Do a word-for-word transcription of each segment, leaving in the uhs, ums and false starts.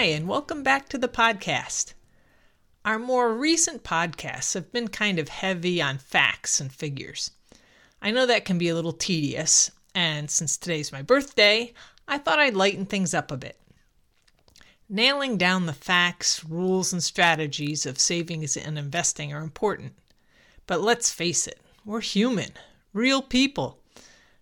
Hi, and welcome back to the podcast. Our more recent podcasts have been kind of heavy on facts and figures. I know that can be a little tedious, and since today's my birthday, I thought I'd lighten things up a bit. Nailing down the facts, rules, and strategies of savings and investing are important. But let's face it, we're human, real people.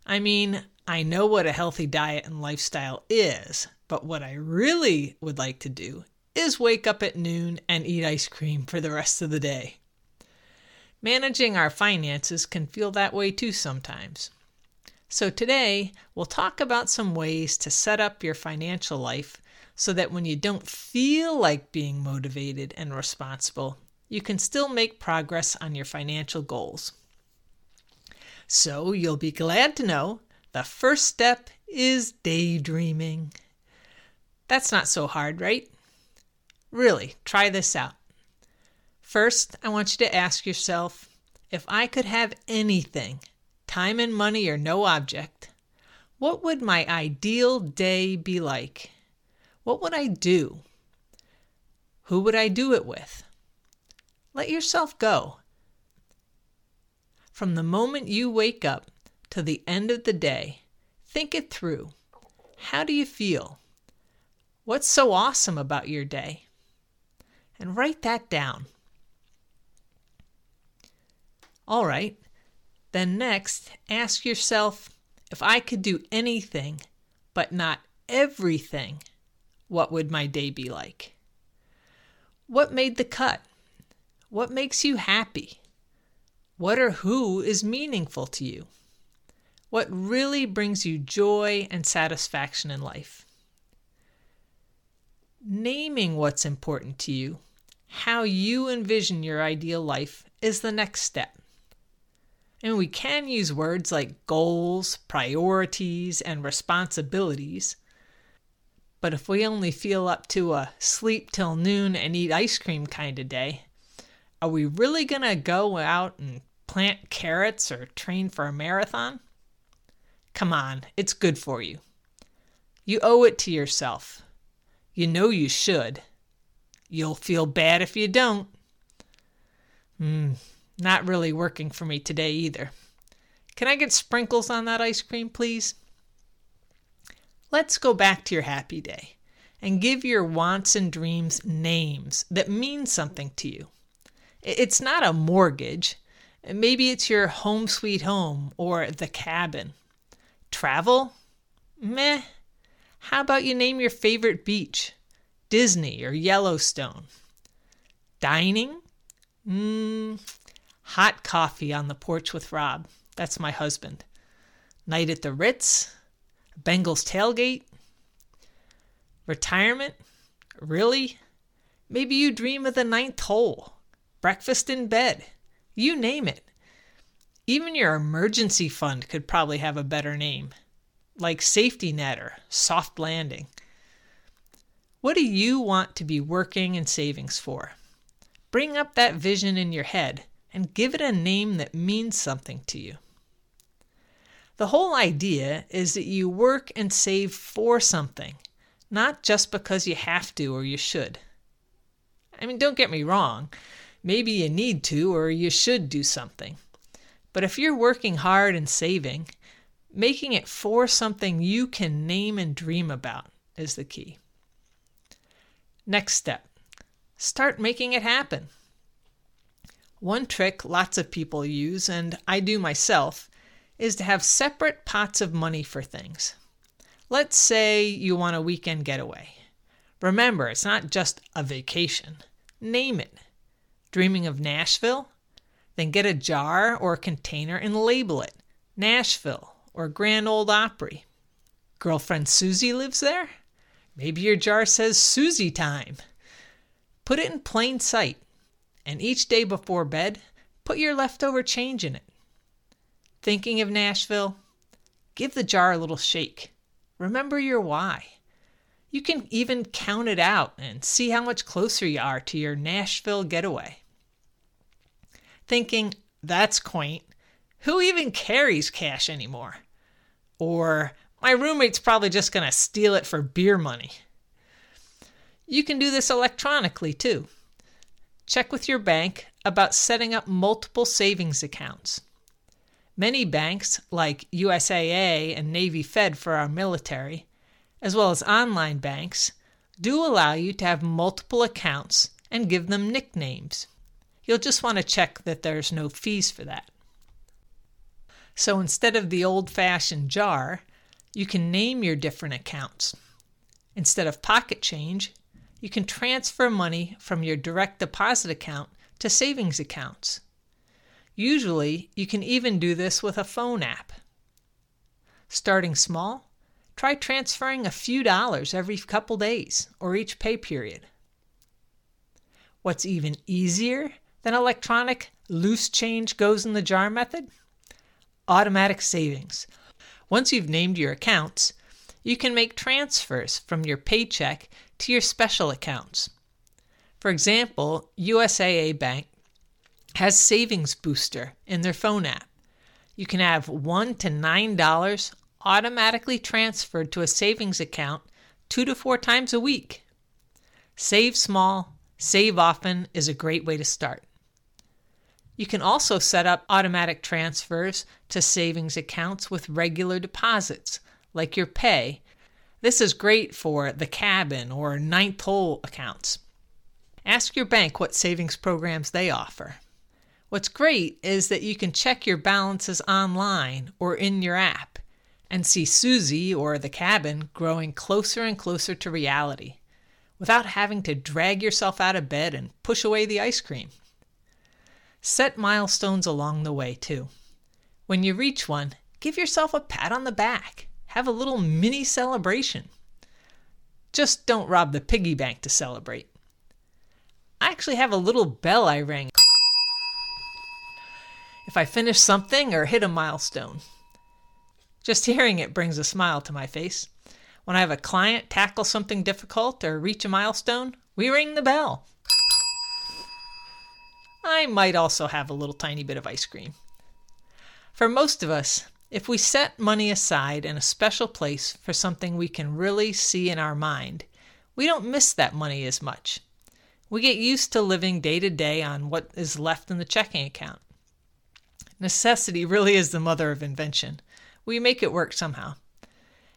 I mean, I know what a healthy diet and lifestyle is, but what I really would like to do is wake up at noon and eat ice cream for the rest of the day. Managing our finances can feel that way too sometimes. So today, we'll talk about some ways to set up your financial life so that when you don't feel like being motivated and responsible, you can still make progress on your financial goals. So you'll be glad to know the first step is daydreaming. That's not so hard, right? Really, try this out. First, I want you to ask yourself, if I could have anything, time and money are no object, what would my ideal day be like? What would I do? Who would I do it with? Let yourself go. From the moment you wake up to the end of the day, think it through. How do you feel? What's so awesome about your day? And write that down. All right, then next, ask yourself, if I could do anything, but not everything, what would my day be like? What made the cut? What makes you happy? What or who is meaningful to you? What really brings you joy and satisfaction in life? Naming what's important to you, how you envision your ideal life, is the next step. And we can use words like goals, priorities, and responsibilities, but if we only feel up to a sleep till noon and eat ice cream kind of day, are we really going to go out and plant carrots or train for a marathon? Come on, it's good for you. You owe it to yourself. You know you should. You'll feel bad if you don't. Mm, not really working for me today either. Can I get sprinkles on that ice cream, please? Let's go back to your happy day and give your wants and dreams names that mean something to you. It's not a mortgage. Maybe it's your home sweet home or the cabin. Travel? Meh. How about you name your favorite beach? Disney or Yellowstone? Dining? Mmm, hot coffee on the porch with Rob. That's my husband. Night at the Ritz? Bengals tailgate? Retirement? Really? Maybe you dream of the ninth hole. Breakfast in bed. You name it. Even your emergency fund could probably have a better name, like safety net or soft landing. What do you want to be working and savings for? Bring up that vision in your head and give it a name that means something to you. The whole idea is that you work and save for something, not just because you have to or you should. I mean, don't get me wrong. Maybe you need to or you should do something. But if you're working hard and saving, making it for something you can name and dream about is the key. Next step, start making it happen. One trick lots of people use, and I do myself, is to have separate pots of money for things. Let's say you want a weekend getaway. Remember, it's not just a vacation. Name it. Dreaming of Nashville? Then get a jar or a container and label it Nashville or Grand Ole Opry. Girlfriend Susie lives there? Maybe your jar says Susie time. Put it in plain sight, and each day before bed, put your leftover change in it. Thinking of Nashville? Give the jar a little shake. Remember your why. You can even count it out and see how much closer you are to your Nashville getaway. Thinking, that's quaint. Who even carries cash anymore? Or, my roommate's probably just going to steal it for beer money. You can do this electronically too. Check with your bank about setting up multiple savings accounts. Many banks, like U S A A and Navy Fed for our military, as well as online banks, do allow you to have multiple accounts and give them nicknames. You'll just want to check that there's no fees for that. So instead of the old-fashioned jar, you can name your different accounts. Instead of pocket change, you can transfer money from your direct deposit account to savings accounts. Usually, you can even do this with a phone app. Starting small, try transferring a few dollars every couple days or each pay period. What's even easier than electronic loose change goes in the jar method? Automatic savings. Once you've named your accounts, you can make transfers from your paycheck to your special accounts. For example, U S A A Bank has Savings Booster in their phone app. You can have one dollar to nine dollars automatically transferred to a savings account two to four times a week. Save small, save often is a great way to start. You can also set up automatic transfers to savings accounts with regular deposits, like your pay. This is great for the cabin or ninth hole accounts. Ask your bank what savings programs they offer. What's great is that you can check your balances online or in your app and see Susie or the cabin growing closer and closer to reality without having to drag yourself out of bed and push away the ice cream. Set milestones along the way too. When you reach one, give yourself a pat on the back. Have a little mini celebration. Just don't rob the piggy bank to celebrate. I actually have a little bell I ring if I finish something or hit a milestone. Just hearing it brings a smile to my face. When I have a client tackle something difficult or reach a milestone, we ring the bell. I might also have a little tiny bit of ice cream. For most of us, if we set money aside in a special place for something we can really see in our mind, we don't miss that money as much. We get used to living day to day on what is left in the checking account. Necessity really is the mother of invention. We make it work somehow.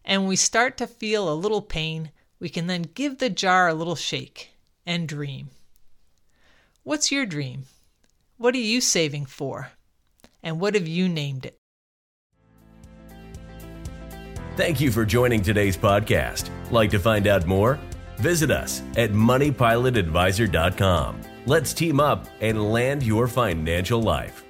And when we start to feel a little pain, we can then give the jar a little shake and dream. What's your dream? What are you saving for? And what have you named it? Thank you for joining today's podcast. Like to find out more? Visit us at money pilot advisor dot com. Let's team up and land your financial life.